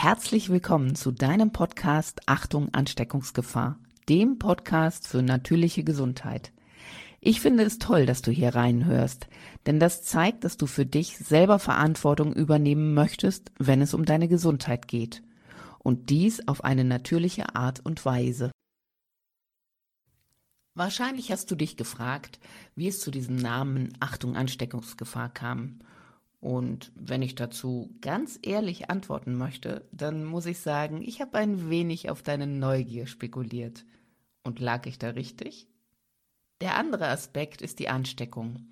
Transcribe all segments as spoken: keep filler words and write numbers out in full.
Herzlich willkommen zu deinem Podcast Achtung Ansteckungsgefahr, dem Podcast für natürliche Gesundheit. Ich finde es toll, dass du hier reinhörst, denn das zeigt, dass du für dich selber Verantwortung übernehmen möchtest, wenn es um deine Gesundheit geht. Und dies auf eine natürliche Art und Weise. Wahrscheinlich hast du dich gefragt, wie es zu diesem Namen Achtung Ansteckungsgefahr kam. Und wenn ich dazu ganz ehrlich antworten möchte, dann muss ich sagen, ich habe ein wenig auf deine Neugier spekuliert. Und lag ich da richtig? Der andere Aspekt ist die Ansteckung.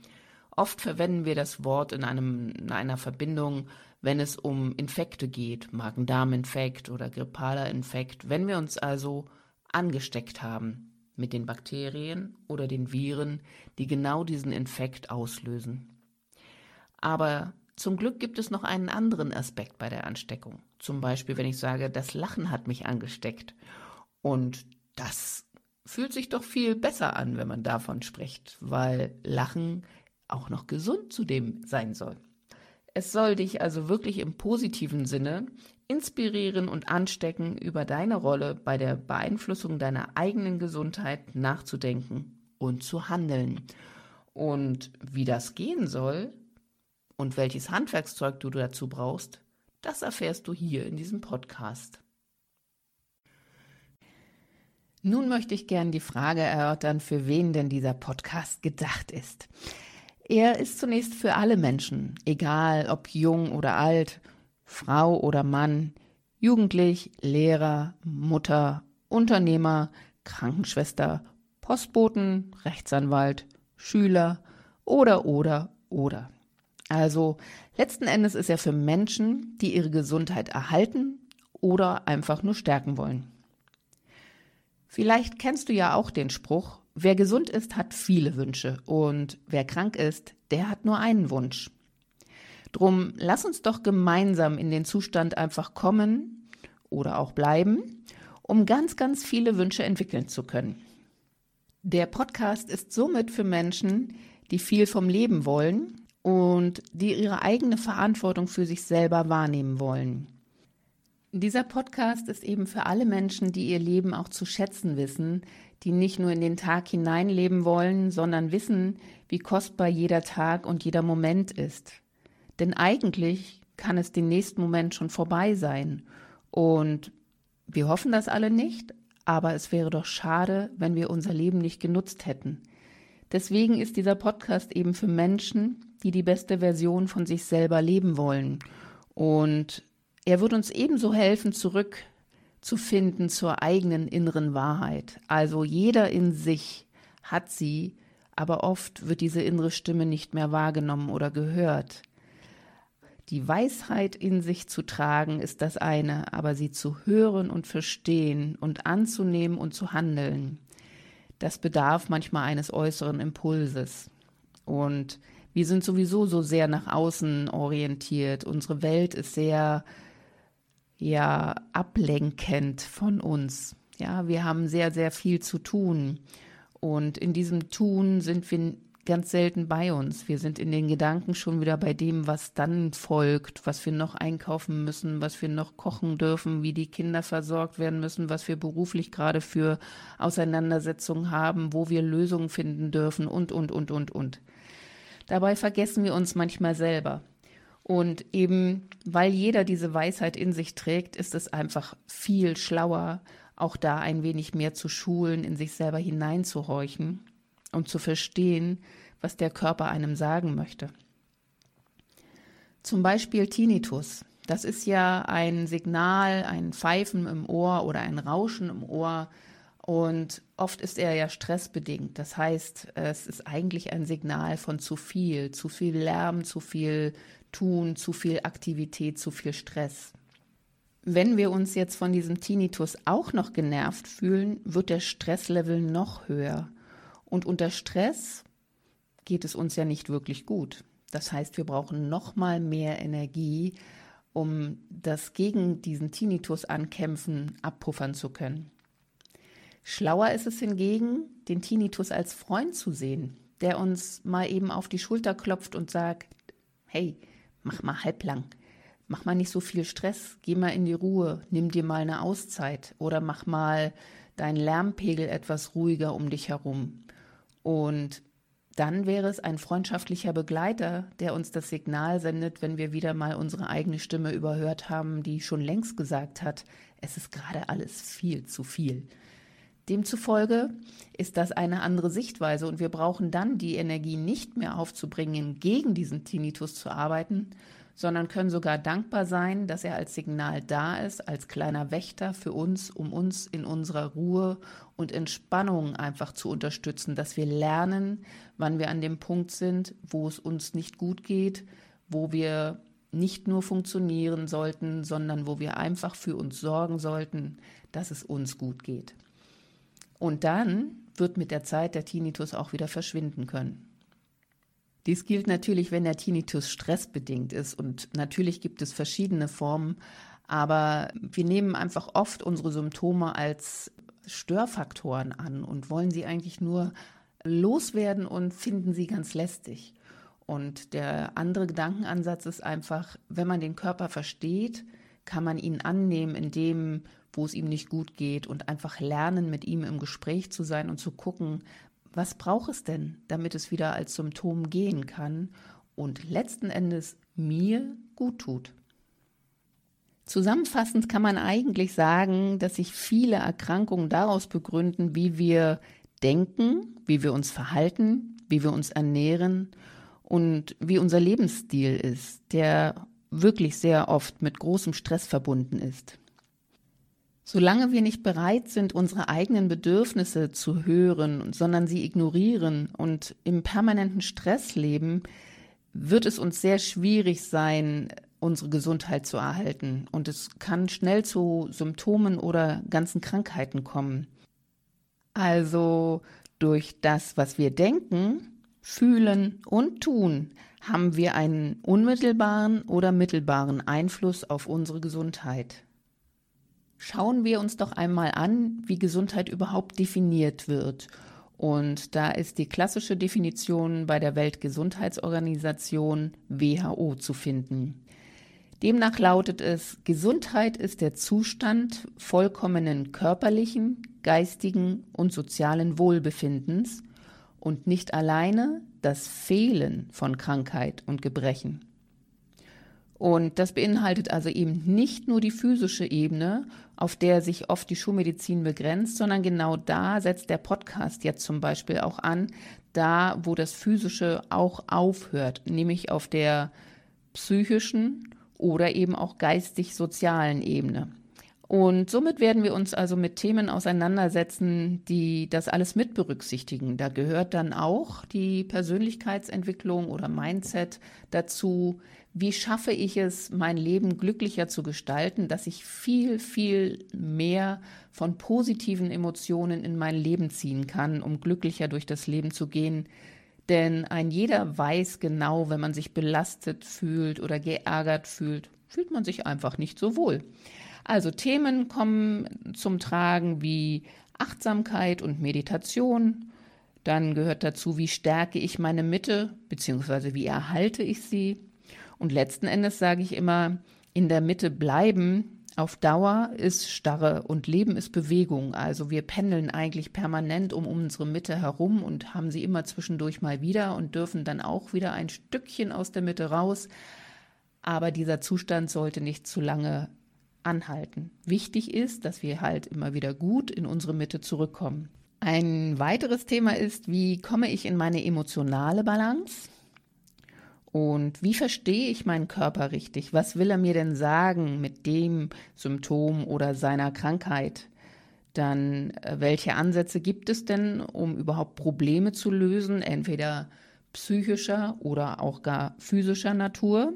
Oft verwenden wir das Wort in, einem, in einer Verbindung, wenn es um Infekte geht, Magen-Darm-Infekt oder grippaler Infekt, wenn wir uns also angesteckt haben mit den Bakterien oder den Viren, die genau diesen Infekt auslösen. Aber zum Glück gibt es noch einen anderen Aspekt bei der Ansteckung. Zum Beispiel, wenn ich sage, das Lachen hat mich angesteckt. Und das fühlt sich doch viel besser an, wenn man davon spricht, weil Lachen auch noch gesund zudem sein soll. Es soll dich also wirklich im positiven Sinne inspirieren und anstecken, über deine Rolle bei der Beeinflussung deiner eigenen Gesundheit nachzudenken und zu handeln. Und wie das gehen soll und welches Handwerkszeug du dazu brauchst, das erfährst du hier in diesem Podcast. Nun möchte ich gerne die Frage erörtern, für wen denn dieser Podcast gedacht ist. Er ist zunächst für alle Menschen, egal ob jung oder alt, Frau oder Mann, jugendlich, Lehrer, Mutter, Unternehmer, Krankenschwester, Postboten, Rechtsanwalt, Schüler oder, oder, oder. Also letzten Endes ist er für Menschen, die ihre Gesundheit erhalten oder einfach nur stärken wollen. Vielleicht kennst du ja auch den Spruch, wer gesund ist, hat viele Wünsche und wer krank ist, der hat nur einen Wunsch. Drum lass uns doch gemeinsam in den Zustand einfach kommen oder auch bleiben, um ganz, ganz viele Wünsche entwickeln zu können. Der Podcast ist somit für Menschen, die viel vom Leben wollen und die ihre eigene Verantwortung für sich selber wahrnehmen wollen. Dieser Podcast ist eben für alle Menschen, die ihr Leben auch zu schätzen wissen, die nicht nur in den Tag hineinleben wollen, sondern wissen, wie kostbar jeder Tag und jeder Moment ist. Denn eigentlich kann es den nächsten Moment schon vorbei sein. Und wir hoffen das alle nicht, aber es wäre doch schade, wenn wir unser Leben nicht genutzt hätten. Deswegen ist dieser Podcast eben für Menschen, die die beste Version von sich selber leben wollen. Und er wird uns ebenso helfen, zurückzufinden zur eigenen inneren Wahrheit. Also jeder in sich hat sie, aber oft wird diese innere Stimme nicht mehr wahrgenommen oder gehört. Die Weisheit in sich zu tragen ist das eine, aber sie zu hören und verstehen und anzunehmen und zu handeln, das bedarf manchmal eines äußeren Impulses. Und wir sind sowieso so sehr nach außen orientiert. Unsere Welt ist sehr, ja, ablenkend von uns. Ja, wir haben sehr, sehr viel zu tun. Und in diesem Tun sind wir ganz selten bei uns. Wir sind in den Gedanken schon wieder bei dem, was dann folgt, was wir noch einkaufen müssen, was wir noch kochen dürfen, wie die Kinder versorgt werden müssen, was wir beruflich gerade für Auseinandersetzungen haben, wo wir Lösungen finden dürfen und, und, und, und, und. Dabei vergessen wir uns manchmal selber. Und eben, weil jeder diese Weisheit in sich trägt, ist es einfach viel schlauer, auch da ein wenig mehr zu schulen, in sich selber hineinzuhorchen und zu verstehen, was der Körper einem sagen möchte. Zum Beispiel Tinnitus. Das ist ja ein Signal, ein Pfeifen im Ohr oder ein Rauschen im Ohr. Und oft ist er ja stressbedingt. Das heißt, es ist eigentlich ein Signal von zu viel, zu viel Lärm, zu viel Tun, zu viel Aktivität, zu viel Stress. Wenn wir uns jetzt von diesem Tinnitus auch noch genervt fühlen, wird der Stresslevel noch höher. Und unter Stress geht es uns ja nicht wirklich gut. Das heißt, wir brauchen noch mal mehr Energie, um das gegen diesen Tinnitus ankämpfen, abpuffern zu können. Schlauer ist es hingegen, den Tinnitus als Freund zu sehen, der uns mal eben auf die Schulter klopft und sagt, hey, mach mal halblang, mach mal nicht so viel Stress, geh mal in die Ruhe, nimm dir mal eine Auszeit oder mach mal deinen Lärmpegel etwas ruhiger um dich herum. Und dann wäre es ein freundschaftlicher Begleiter, der uns das Signal sendet, wenn wir wieder mal unsere eigene Stimme überhört haben, die schon längst gesagt hat, es ist gerade alles viel zu viel. Demzufolge ist das eine andere Sichtweise und wir brauchen dann die Energie nicht mehr aufzubringen, gegen diesen Tinnitus zu arbeiten, sondern können sogar dankbar sein, dass er als Signal da ist, als kleiner Wächter für uns, um uns in unserer Ruhe und Entspannung einfach zu unterstützen, dass wir lernen, wann wir an dem Punkt sind, wo es uns nicht gut geht, wo wir nicht nur funktionieren sollten, sondern wo wir einfach für uns sorgen sollten, dass es uns gut geht. Und dann wird mit der Zeit der Tinnitus auch wieder verschwinden können. Dies gilt natürlich, wenn der Tinnitus stressbedingt ist und natürlich gibt es verschiedene Formen, aber wir nehmen einfach oft unsere Symptome als Störfaktoren an und wollen sie eigentlich nur loswerden und finden sie ganz lästig. Und der andere Gedankenansatz ist einfach, wenn man den Körper versteht, kann man ihn annehmen, indem wo es ihm nicht gut geht und einfach lernen, mit ihm im Gespräch zu sein und zu gucken, was braucht es denn, damit es wieder als Symptom gehen kann und letzten Endes mir gut tut. Zusammenfassend kann man eigentlich sagen, dass sich viele Erkrankungen daraus begründen, wie wir denken, wie wir uns verhalten, wie wir uns ernähren und wie unser Lebensstil ist, der wirklich sehr oft mit großem Stress verbunden ist. Solange wir nicht bereit sind, unsere eigenen Bedürfnisse zu hören, sondern sie ignorieren und im permanenten Stress leben, wird es uns sehr schwierig sein, unsere Gesundheit zu erhalten. Und es kann schnell zu Symptomen oder ganzen Krankheiten kommen. Also durch das, was wir denken, fühlen und tun, haben wir einen unmittelbaren oder mittelbaren Einfluss auf unsere Gesundheit. Schauen wir uns doch einmal an, wie Gesundheit überhaupt definiert wird. Und da ist die klassische Definition bei der Weltgesundheitsorganisation W H O zu finden. Demnach lautet es, Gesundheit ist der Zustand vollkommenen körperlichen, geistigen und sozialen Wohlbefindens und nicht alleine das Fehlen von Krankheit und Gebrechen. Und das beinhaltet also eben nicht nur die physische Ebene, auf der sich oft die Schulmedizin begrenzt, sondern genau da setzt der Podcast jetzt zum Beispiel auch an, da wo das Physische auch aufhört, nämlich auf der psychischen oder eben auch geistig-sozialen Ebene. Und somit werden wir uns also mit Themen auseinandersetzen, die das alles mit berücksichtigen. Da gehört dann auch die Persönlichkeitsentwicklung oder Mindset dazu. Wie schaffe ich es, mein Leben glücklicher zu gestalten, dass ich viel, viel mehr von positiven Emotionen in mein Leben ziehen kann, um glücklicher durch das Leben zu gehen? Denn ein jeder weiß genau, wenn man sich belastet fühlt oder geärgert fühlt, fühlt man sich einfach nicht so wohl. Also Themen kommen zum Tragen wie Achtsamkeit und Meditation. Dann gehört dazu, wie stärke ich meine Mitte, beziehungsweise wie erhalte ich sie. Und letzten Endes sage ich immer, in der Mitte bleiben auf Dauer ist Starre und Leben ist Bewegung. Also wir pendeln eigentlich permanent um unsere Mitte herum und haben sie immer zwischendurch mal wieder und dürfen dann auch wieder ein Stückchen aus der Mitte raus. Aber dieser Zustand sollte nicht zu lange anhalten. Wichtig ist, dass wir halt immer wieder gut in unsere Mitte zurückkommen. Ein weiteres Thema ist, wie komme ich in meine emotionale Balance? Und wie verstehe ich meinen Körper richtig? Was will er mir denn sagen mit dem Symptom oder seiner Krankheit? Dann, welche Ansätze gibt es denn, um überhaupt Probleme zu lösen, entweder psychischer oder auch gar physischer Natur?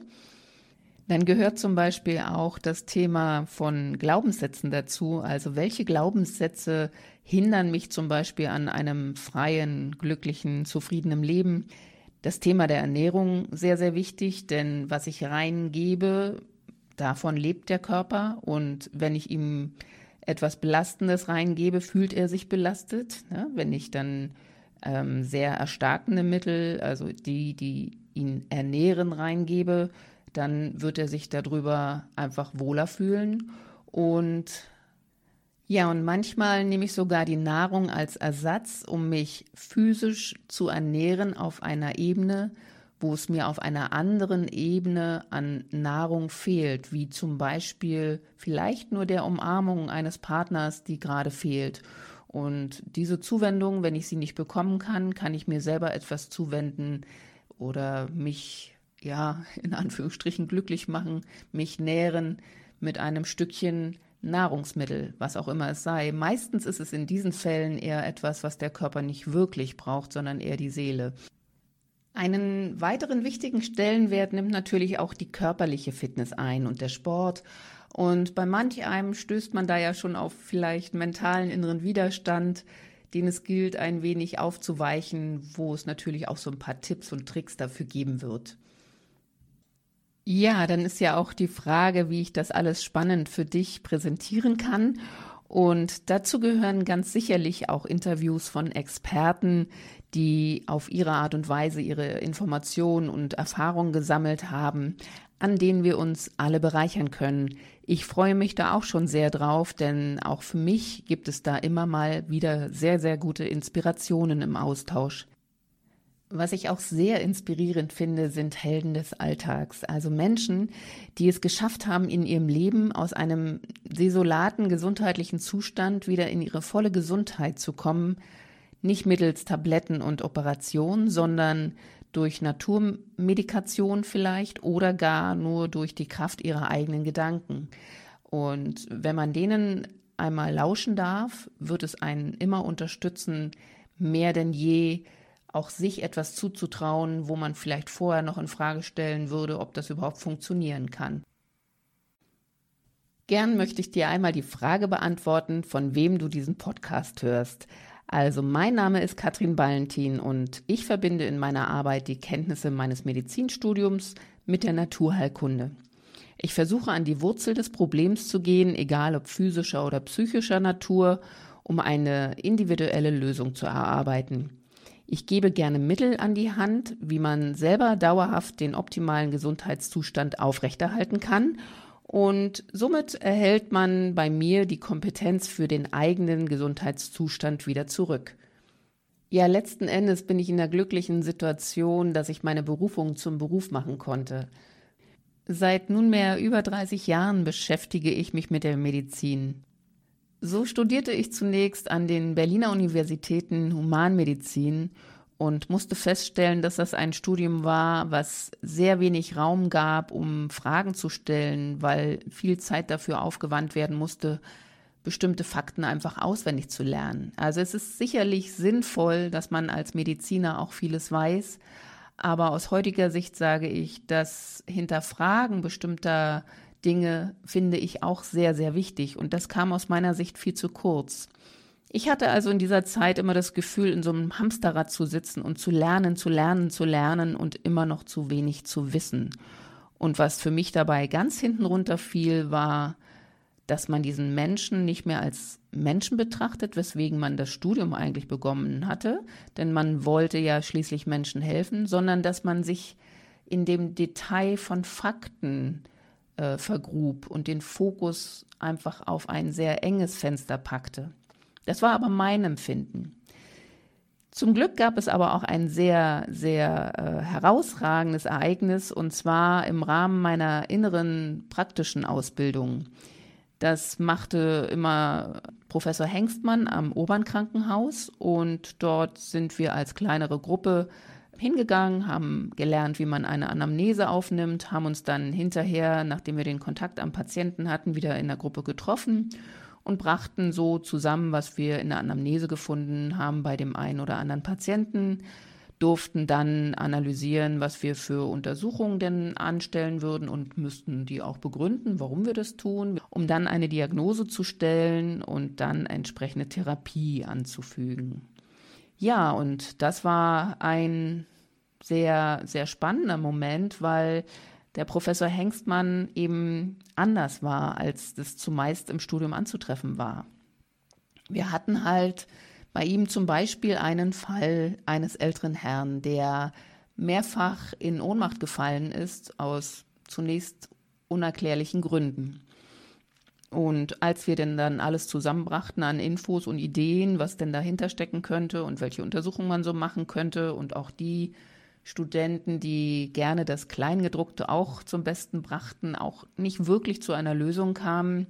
Dann gehört zum Beispiel auch das Thema von Glaubenssätzen dazu. Also welche Glaubenssätze hindern mich zum Beispiel an einem freien, glücklichen, zufriedenen Leben? Das Thema der Ernährung sehr, sehr wichtig, denn was ich reingebe, davon lebt der Körper. Und wenn ich ihm etwas Belastendes reingebe, fühlt er sich belastet. Wenn ich dann ähm, sehr erstarkende Mittel, also die, die ihn ernähren, reingebe, dann wird er sich darüber einfach wohler fühlen. Und ja, und manchmal nehme ich sogar die Nahrung als Ersatz, um mich physisch zu ernähren auf einer Ebene, wo es mir auf einer anderen Ebene an Nahrung fehlt, wie zum Beispiel vielleicht nur der Umarmung eines Partners, die gerade fehlt. Und diese Zuwendung, wenn ich sie nicht bekommen kann, kann ich mir selber etwas zuwenden oder mich, ja, in Anführungsstrichen glücklich machen, mich nähren mit einem Stückchen Nahrungsmittel, was auch immer es sei. Meistens ist es in diesen Fällen eher etwas, was der Körper nicht wirklich braucht, sondern eher die Seele. Einen weiteren wichtigen Stellenwert nimmt natürlich auch die körperliche Fitness ein und der Sport. Und bei manch einem stößt man da ja schon auf vielleicht mentalen inneren Widerstand, den es gilt, ein wenig aufzuweichen, wo es natürlich auch so ein paar Tipps und Tricks dafür geben wird. Ja, dann ist ja auch die Frage, wie ich das alles spannend für dich präsentieren kann. Und dazu gehören ganz sicherlich auch Interviews von Experten, die auf ihre Art und Weise ihre Informationen und Erfahrungen gesammelt haben, an denen wir uns alle bereichern können. Ich freue mich da auch schon sehr drauf, denn auch für mich gibt es da immer mal wieder sehr, sehr gute Inspirationen im Austausch. Was ich auch sehr inspirierend finde, sind Helden des Alltags, also Menschen, die es geschafft haben, in ihrem Leben aus einem desolaten gesundheitlichen Zustand wieder in ihre volle Gesundheit zu kommen, nicht mittels Tabletten und Operationen, sondern durch Naturmedikation vielleicht oder gar nur durch die Kraft ihrer eigenen Gedanken. Und wenn man denen einmal lauschen darf, wird es einen immer unterstützen, mehr denn je auch sich etwas zuzutrauen, wo man vielleicht vorher noch in Frage stellen würde, ob das überhaupt funktionieren kann. Gern möchte ich dir einmal die Frage beantworten, von wem du diesen Podcast hörst. Also mein Name ist Katrin Ballenthin und ich verbinde in meiner Arbeit die Kenntnisse meines Medizinstudiums mit der Naturheilkunde. Ich versuche an die Wurzel des Problems zu gehen, egal ob physischer oder psychischer Natur, um eine individuelle Lösung zu erarbeiten. Ich gebe gerne Mittel an die Hand, wie man selber dauerhaft den optimalen Gesundheitszustand aufrechterhalten kann. Und somit erhält man bei mir die Kompetenz für den eigenen Gesundheitszustand wieder zurück. Ja, letzten Endes bin ich in der glücklichen Situation, dass ich meine Berufung zum Beruf machen konnte. Seit nunmehr über dreißig Jahren beschäftige ich mich mit der Medizin. So studierte ich zunächst an den Berliner Universitäten Humanmedizin und musste feststellen, dass das ein Studium war, was sehr wenig Raum gab, um Fragen zu stellen, weil viel Zeit dafür aufgewandt werden musste, bestimmte Fakten einfach auswendig zu lernen. Also es ist sicherlich sinnvoll, dass man als Mediziner auch vieles weiß, aber aus heutiger Sicht sage ich, dass Hinterfragen bestimmter Dinge finde ich auch sehr, sehr wichtig und das kam aus meiner Sicht viel zu kurz. Ich hatte also in dieser Zeit immer das Gefühl, in so einem Hamsterrad zu sitzen und zu lernen, zu lernen, zu lernen und immer noch zu wenig zu wissen. Und was für mich dabei ganz hinten runterfiel, war, dass man diesen Menschen nicht mehr als Menschen betrachtet, weswegen man das Studium eigentlich begonnen hatte, denn man wollte ja schließlich Menschen helfen, sondern dass man sich in dem Detail von Fakten vergrub und den Fokus einfach auf ein sehr enges Fenster packte. Das war aber mein Empfinden. Zum Glück gab es aber auch ein sehr, sehr äh, herausragendes Ereignis, und zwar im Rahmen meiner inneren praktischen Ausbildung. Das machte immer Professor Hengstmann am Obernkrankenhaus, und dort sind wir als kleinere Gruppe hingegangen, haben gelernt, wie man eine Anamnese aufnimmt, haben uns dann hinterher, nachdem wir den Kontakt am Patienten hatten, wieder in der Gruppe getroffen und brachten so zusammen, was wir in der Anamnese gefunden haben bei dem einen oder anderen Patienten, durften dann analysieren, was wir für Untersuchungen denn anstellen würden und müssten die auch begründen, warum wir das tun, um dann eine Diagnose zu stellen und dann entsprechende Therapie anzufügen. Ja, und das war ein sehr, sehr spannender Moment, weil der Professor Hengstmann eben anders war, als das zumeist im Studium anzutreffen war. Wir hatten halt bei ihm zum Beispiel einen Fall eines älteren Herrn, der mehrfach in Ohnmacht gefallen ist aus zunächst unerklärlichen Gründen. Und als wir denn dann alles zusammenbrachten an Infos und Ideen, was denn dahinter stecken könnte und welche Untersuchungen man so machen könnte und auch die Studenten, die gerne das Kleingedruckte auch zum Besten brachten, auch nicht wirklich zu einer Lösung kamen,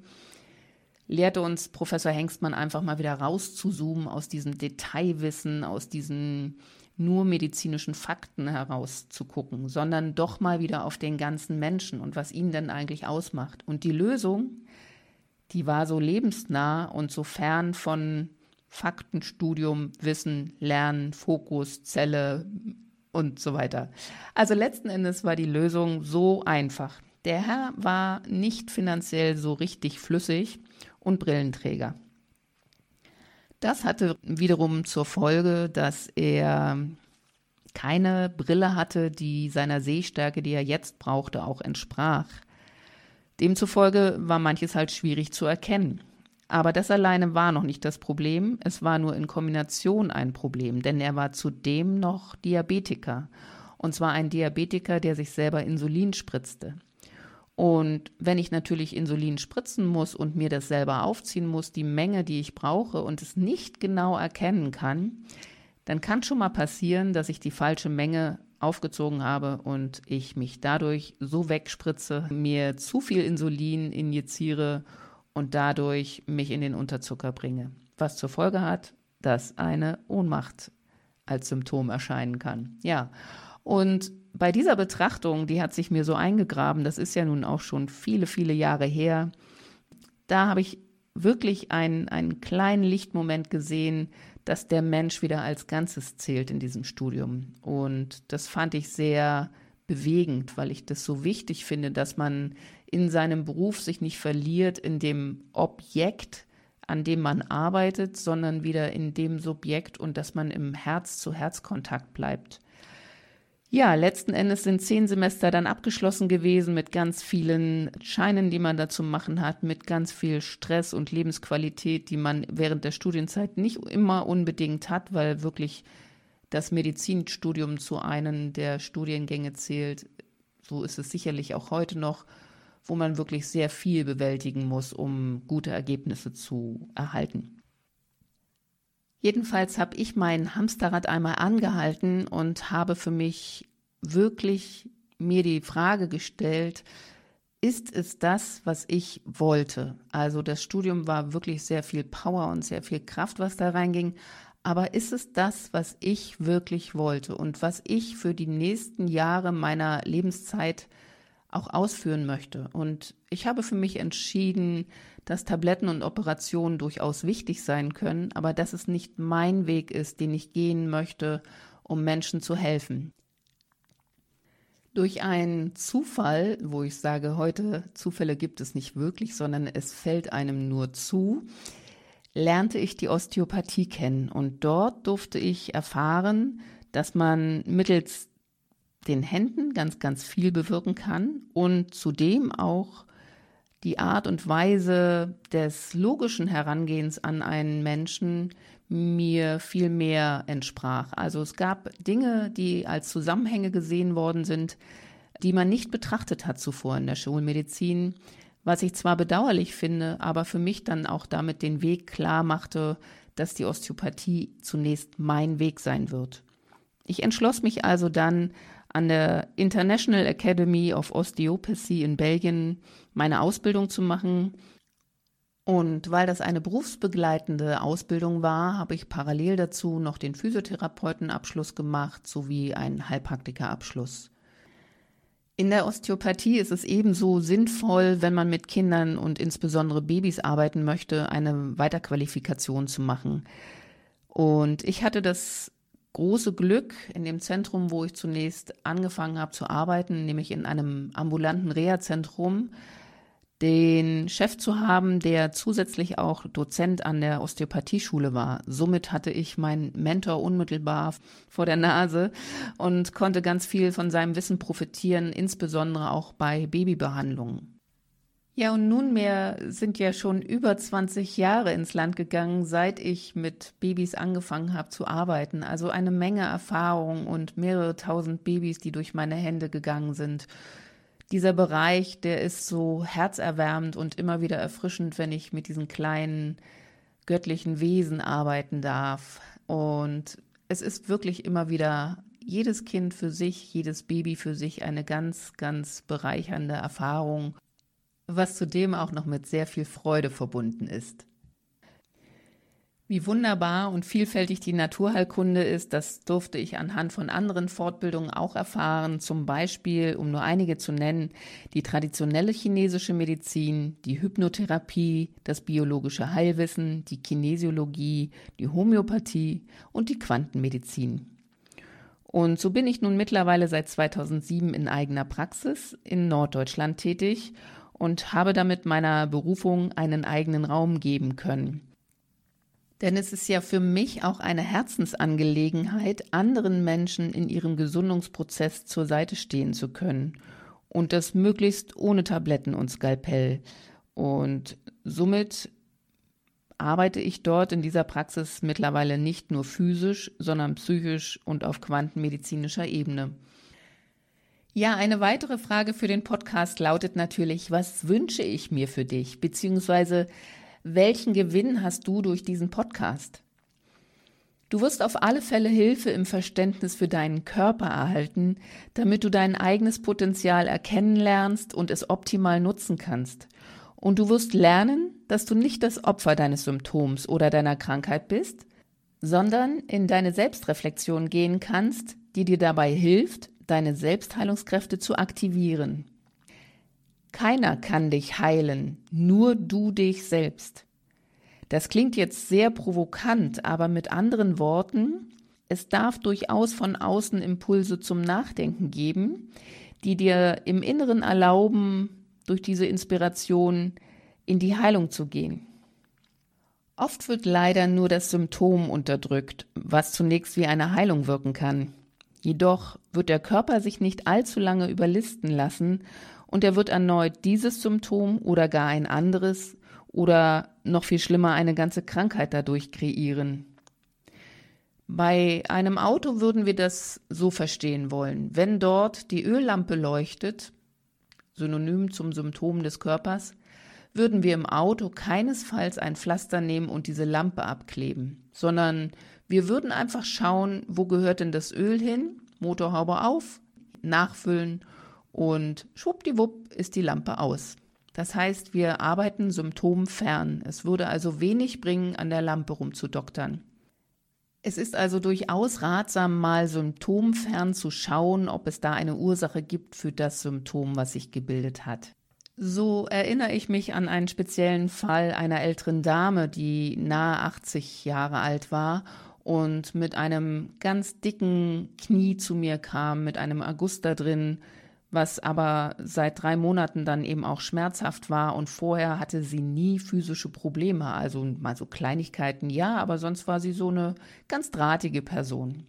lehrte uns Professor Hengstmann einfach mal wieder rauszuzoomen aus diesem Detailwissen, aus diesen nur medizinischen Fakten herauszugucken, sondern doch mal wieder auf den ganzen Menschen und was ihn denn eigentlich ausmacht. Und die Lösung, die war so lebensnah und so fern von Faktenstudium, Wissen, Lernen, Fokus, Zelle und so weiter. Also letzten Endes war die Lösung so einfach. Der Herr war nicht finanziell so richtig flüssig und Brillenträger. Das hatte wiederum zur Folge, dass er keine Brille hatte, die seiner Sehstärke, die er jetzt brauchte, auch entsprach. Demzufolge war manches halt schwierig zu erkennen. Aber das alleine war noch nicht das Problem, es war nur in Kombination ein Problem, denn er war zudem noch Diabetiker. Und zwar ein Diabetiker, der sich selber Insulin spritzte. Und wenn ich natürlich Insulin spritzen muss und mir das selber aufziehen muss, die Menge, die ich brauche und es nicht genau erkennen kann, dann kann schon mal passieren, dass ich die falsche Menge aufgezogen habe und ich mich dadurch so wegspritze, mir zu viel Insulin injiziere und dadurch mich in den Unterzucker bringe. Was zur Folge hat, dass eine Ohnmacht als Symptom erscheinen kann. Ja, und bei dieser Betrachtung, die hat sich mir so eingegraben, das ist ja nun auch schon viele, viele Jahre her, da habe ich wirklich einen, einen kleinen Lichtmoment gesehen, dass der Mensch wieder als Ganzes zählt in diesem Studium. Und das fand ich sehr bewegend, weil ich das so wichtig finde, dass man in seinem Beruf sich nicht verliert in dem Objekt, an dem man arbeitet, sondern wieder in dem Subjekt und dass man im Herz-zu-Herz-Kontakt bleibt. Ja, letzten Endes sind zehn Semester dann abgeschlossen gewesen mit ganz vielen Scheinen, die man dazu machen hat, mit ganz viel Stress und Lebensqualität, die man während der Studienzeit nicht immer unbedingt hat, weil wirklich das Medizinstudium zu einem der Studiengänge zählt. So ist es sicherlich auch heute noch, wo man wirklich sehr viel bewältigen muss, um gute Ergebnisse zu erhalten. Jedenfalls habe ich mein Hamsterrad einmal angehalten und habe für mich wirklich mir die Frage gestellt, ist es das, was ich wollte? Also das Studium war wirklich sehr viel Power und sehr viel Kraft, was da reinging. Aber ist es das, was ich wirklich wollte und was ich für die nächsten Jahre meiner Lebenszeit auch ausführen möchte? Und ich habe für mich entschieden, dass Tabletten und Operationen durchaus wichtig sein können, aber dass es nicht mein Weg ist, den ich gehen möchte, um Menschen zu helfen. Durch einen Zufall, wo ich sage, heute Zufälle gibt es nicht wirklich, sondern es fällt einem nur zu, lernte ich die Osteopathie kennen. Und dort durfte ich erfahren, dass man mittels den Händen ganz, ganz viel bewirken kann und zudem auch die Art und Weise des logischen Herangehens an einen Menschen mir viel mehr entsprach. Also es gab Dinge, die als Zusammenhänge gesehen worden sind, die man nicht betrachtet hat zuvor in der Schulmedizin, was ich zwar bedauerlich finde, aber für mich dann auch damit den Weg klar machte, dass die Osteopathie zunächst mein Weg sein wird. Ich entschloss mich also dann, an der International Academy of Osteopathy in Belgien meine Ausbildung zu machen. Und weil das eine berufsbegleitende Ausbildung war, habe ich parallel dazu noch den Physiotherapeutenabschluss gemacht sowie einen Heilpraktikerabschluss. In der Osteopathie ist es ebenso sinnvoll, wenn man mit Kindern und insbesondere Babys arbeiten möchte, eine Weiterqualifikation zu machen. Und ich hatte das große Glück, in dem Zentrum, wo ich zunächst angefangen habe zu arbeiten, nämlich in einem ambulanten Reha-Zentrum, den Chef zu haben, der zusätzlich auch Dozent an der Osteopathieschule war. Somit hatte ich meinen Mentor unmittelbar vor der Nase und konnte ganz viel von seinem Wissen profitieren, insbesondere auch bei Babybehandlungen. Ja, und nunmehr sind ja schon über zwanzig Jahre ins Land gegangen, seit ich mit Babys angefangen habe zu arbeiten. Also eine Menge Erfahrung und mehrere tausend Babys, die durch meine Hände gegangen sind, dieser Bereich, der ist so herzerwärmend und immer wieder erfrischend, wenn ich mit diesen kleinen göttlichen Wesen arbeiten darf. Und es ist wirklich immer wieder jedes Kind für sich, jedes Baby für sich eine ganz, ganz bereichernde Erfahrung, was zudem auch noch mit sehr viel Freude verbunden ist. Wie wunderbar und vielfältig die Naturheilkunde ist, das durfte ich anhand von anderen Fortbildungen auch erfahren. Zum Beispiel, um nur einige zu nennen, die traditionelle chinesische Medizin, die Hypnotherapie, das biologische Heilwissen, die Kinesiologie, die Homöopathie und die Quantenmedizin. Und so bin ich nun mittlerweile seit zweitausendsieben in eigener Praxis in Norddeutschland tätig und habe damit meiner Berufung einen eigenen Raum geben können. Denn es ist ja für mich auch eine Herzensangelegenheit, anderen Menschen in ihrem Gesundungsprozess zur Seite stehen zu können. Und das möglichst ohne Tabletten und Skalpell. Und somit arbeite ich dort in dieser Praxis mittlerweile nicht nur physisch, sondern psychisch und auf quantenmedizinischer Ebene. Ja, eine weitere Frage für den Podcast lautet natürlich, was wünsche ich mir für dich, beziehungsweise welchen Gewinn hast du durch diesen Podcast? Du wirst auf alle Fälle Hilfe im Verständnis für deinen Körper erhalten, damit du dein eigenes Potenzial erkennen lernst und es optimal nutzen kannst. Und du wirst lernen, dass du nicht das Opfer deines Symptoms oder deiner Krankheit bist, sondern in deine Selbstreflexion gehen kannst, die dir dabei hilft, deine Selbstheilungskräfte zu aktivieren. Keiner kann dich heilen, nur du dich selbst. Das klingt jetzt sehr provokant, aber mit anderen Worten, es darf durchaus von außen Impulse zum Nachdenken geben, die dir im Inneren erlauben, durch diese Inspiration in die Heilung zu gehen. Oft wird leider nur das Symptom unterdrückt, was zunächst wie eine Heilung wirken kann. Jedoch wird der Körper sich nicht allzu lange überlisten lassen und er wird erneut dieses Symptom oder gar ein anderes oder noch viel schlimmer eine ganze Krankheit dadurch kreieren. Bei einem Auto würden wir das so verstehen wollen. Wenn dort die Öllampe leuchtet, synonym zum Symptom des Körpers, würden wir im Auto keinesfalls ein Pflaster nehmen und diese Lampe abkleben, sondern wir würden einfach schauen, wo gehört denn das Öl hin, Motorhaube auf, nachfüllen und schwuppdiwupp ist die Lampe aus. Das heißt, wir arbeiten symptomfern. Es würde also wenig bringen, an der Lampe rumzudoktern. Es ist also durchaus ratsam, mal symptomfern zu schauen, ob es da eine Ursache gibt für das Symptom, was sich gebildet hat. So erinnere ich mich an einen speziellen Fall einer älteren Dame, die nahe achtzig Jahre alt war und mit einem ganz dicken Knie zu mir kam, mit einem Erguss da drin, was aber seit drei Monaten dann eben auch schmerzhaft war und vorher hatte sie nie physische Probleme, also mal so Kleinigkeiten, ja, aber sonst war sie so eine ganz drahtige Person.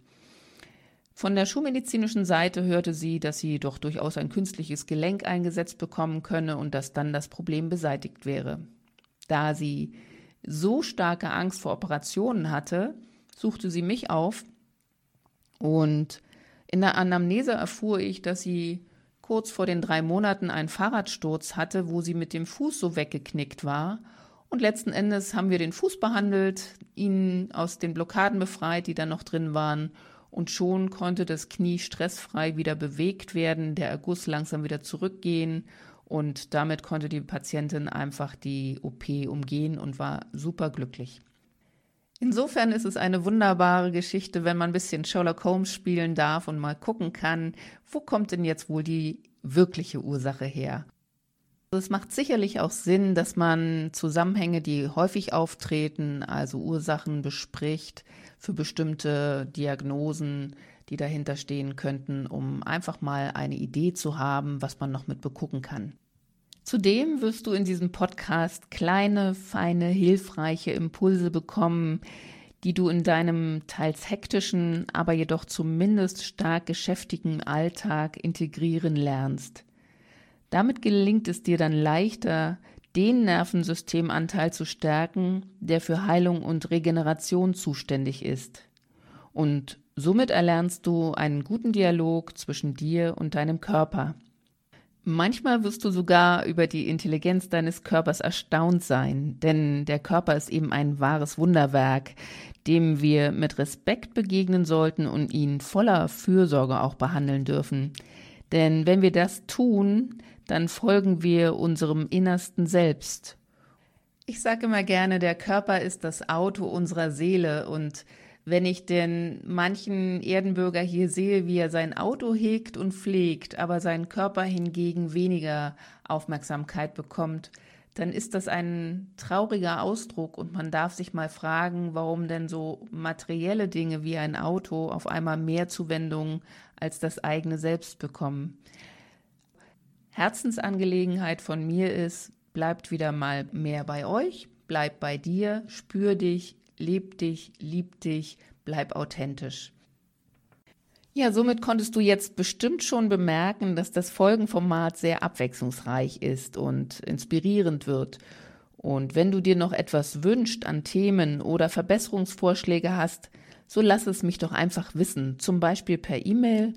Von der schulmedizinischen Seite hörte sie, dass sie doch durchaus ein künstliches Gelenk eingesetzt bekommen könne und dass dann das Problem beseitigt wäre. Da sie so starke Angst vor Operationen hatte, suchte sie mich auf und in der Anamnese erfuhr ich, dass sie kurz vor den drei Monaten einen Fahrradsturz hatte, wo sie mit dem Fuß so weggeknickt war. Und letzten Endes haben wir den Fuß behandelt, ihn aus den Blockaden befreit, die da noch drin waren. Und schon konnte das Knie stressfrei wieder bewegt werden, der Erguss langsam wieder zurückgehen und damit konnte die Patientin einfach die O P umgehen und war superglücklich. Insofern ist es eine wunderbare Geschichte, wenn man ein bisschen Sherlock Holmes spielen darf und mal gucken kann, wo kommt denn jetzt wohl die wirkliche Ursache her? Es macht sicherlich auch Sinn, dass man Zusammenhänge, die häufig auftreten, also Ursachen bespricht für bestimmte Diagnosen, die dahinter stehen könnten, um einfach mal eine Idee zu haben, was man noch mit begucken kann. Zudem wirst du in diesem Podcast kleine, feine, hilfreiche Impulse bekommen, die du in deinem teils hektischen, aber jedoch zumindest stark geschäftigen Alltag integrieren lernst. Damit gelingt es dir dann leichter, den Nervensystemanteil zu stärken, der für Heilung und Regeneration zuständig ist. Und somit erlernst du einen guten Dialog zwischen dir und deinem Körper. Manchmal wirst du sogar über die Intelligenz deines Körpers erstaunt sein, denn der Körper ist eben ein wahres Wunderwerk, dem wir mit Respekt begegnen sollten und ihn voller Fürsorge auch behandeln dürfen. Denn wenn wir das tun, dann folgen wir unserem innersten Selbst. Ich sage immer gerne, der Körper ist das Auto unserer Seele, und wenn ich denn manchen Erdenbürger hier sehe, wie er sein Auto hegt und pflegt, aber sein Körper hingegen weniger Aufmerksamkeit bekommt, dann ist das ein trauriger Ausdruck, und man darf sich mal fragen, warum denn so materielle Dinge wie ein Auto auf einmal mehr Zuwendung als das eigene Selbst bekommen. Herzensangelegenheit von mir ist, bleibt wieder mal mehr bei euch, bleibt bei dir, spür dich, leb dich, lieb dich, bleib authentisch. Ja, somit konntest du jetzt bestimmt schon bemerken, dass das Folgenformat sehr abwechslungsreich ist und inspirierend wird. Und wenn du dir noch etwas wünschst an Themen oder Verbesserungsvorschläge hast, so lass es mich doch einfach wissen, zum Beispiel per E-Mail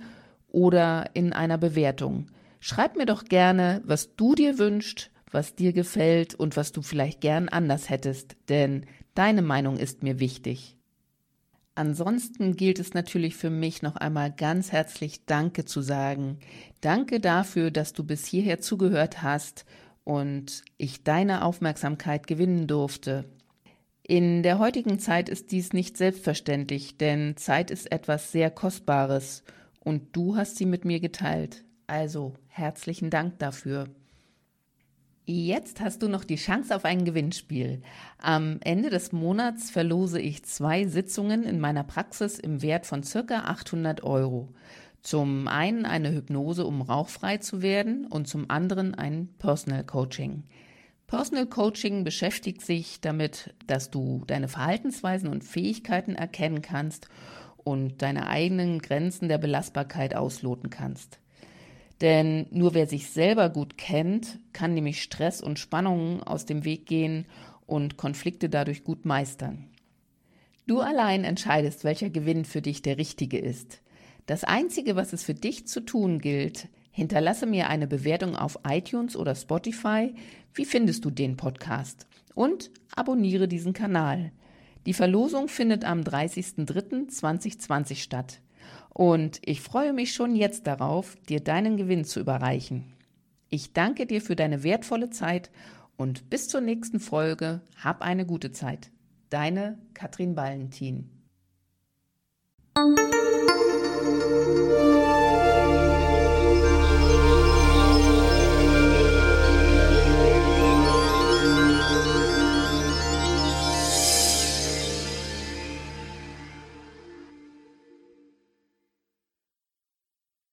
oder in einer Bewertung. Schreib mir doch gerne, was du dir wünschst, was dir gefällt und was du vielleicht gern anders hättest, denn deine Meinung ist mir wichtig. Ansonsten gilt es natürlich für mich, noch einmal ganz herzlich Danke zu sagen. Danke dafür, dass du bis hierher zugehört hast und ich deine Aufmerksamkeit gewinnen durfte. In der heutigen Zeit ist dies nicht selbstverständlich, denn Zeit ist etwas sehr Kostbares und du hast sie mit mir geteilt. Also herzlichen Dank dafür. Jetzt hast du noch die Chance auf ein Gewinnspiel. Am Ende des Monats verlose ich zwei Sitzungen in meiner Praxis im Wert von ca. achthundert Euro. Zum einen eine Hypnose, um rauchfrei zu werden, und zum anderen ein Personal Coaching. Personal Coaching beschäftigt sich damit, dass du deine Verhaltensweisen und Fähigkeiten erkennen kannst und deine eigenen Grenzen der Belastbarkeit ausloten kannst. Denn nur wer sich selber gut kennt, kann nämlich Stress und Spannungen aus dem Weg gehen und Konflikte dadurch gut meistern. Du allein entscheidest, welcher Gewinn für dich der richtige ist. Das Einzige, was es für dich zu tun gilt: hinterlasse mir eine Bewertung auf iTunes oder Spotify. Wie findest du den Podcast? Und abonniere diesen Kanal. Die Verlosung findet am dreißigsten dritten zweitausendzwanzig statt. Und ich freue mich schon jetzt darauf, dir deinen Gewinn zu überreichen. Ich danke dir für deine wertvolle Zeit und bis zur nächsten Folge. Hab eine gute Zeit. Deine Katrin Ballenthin.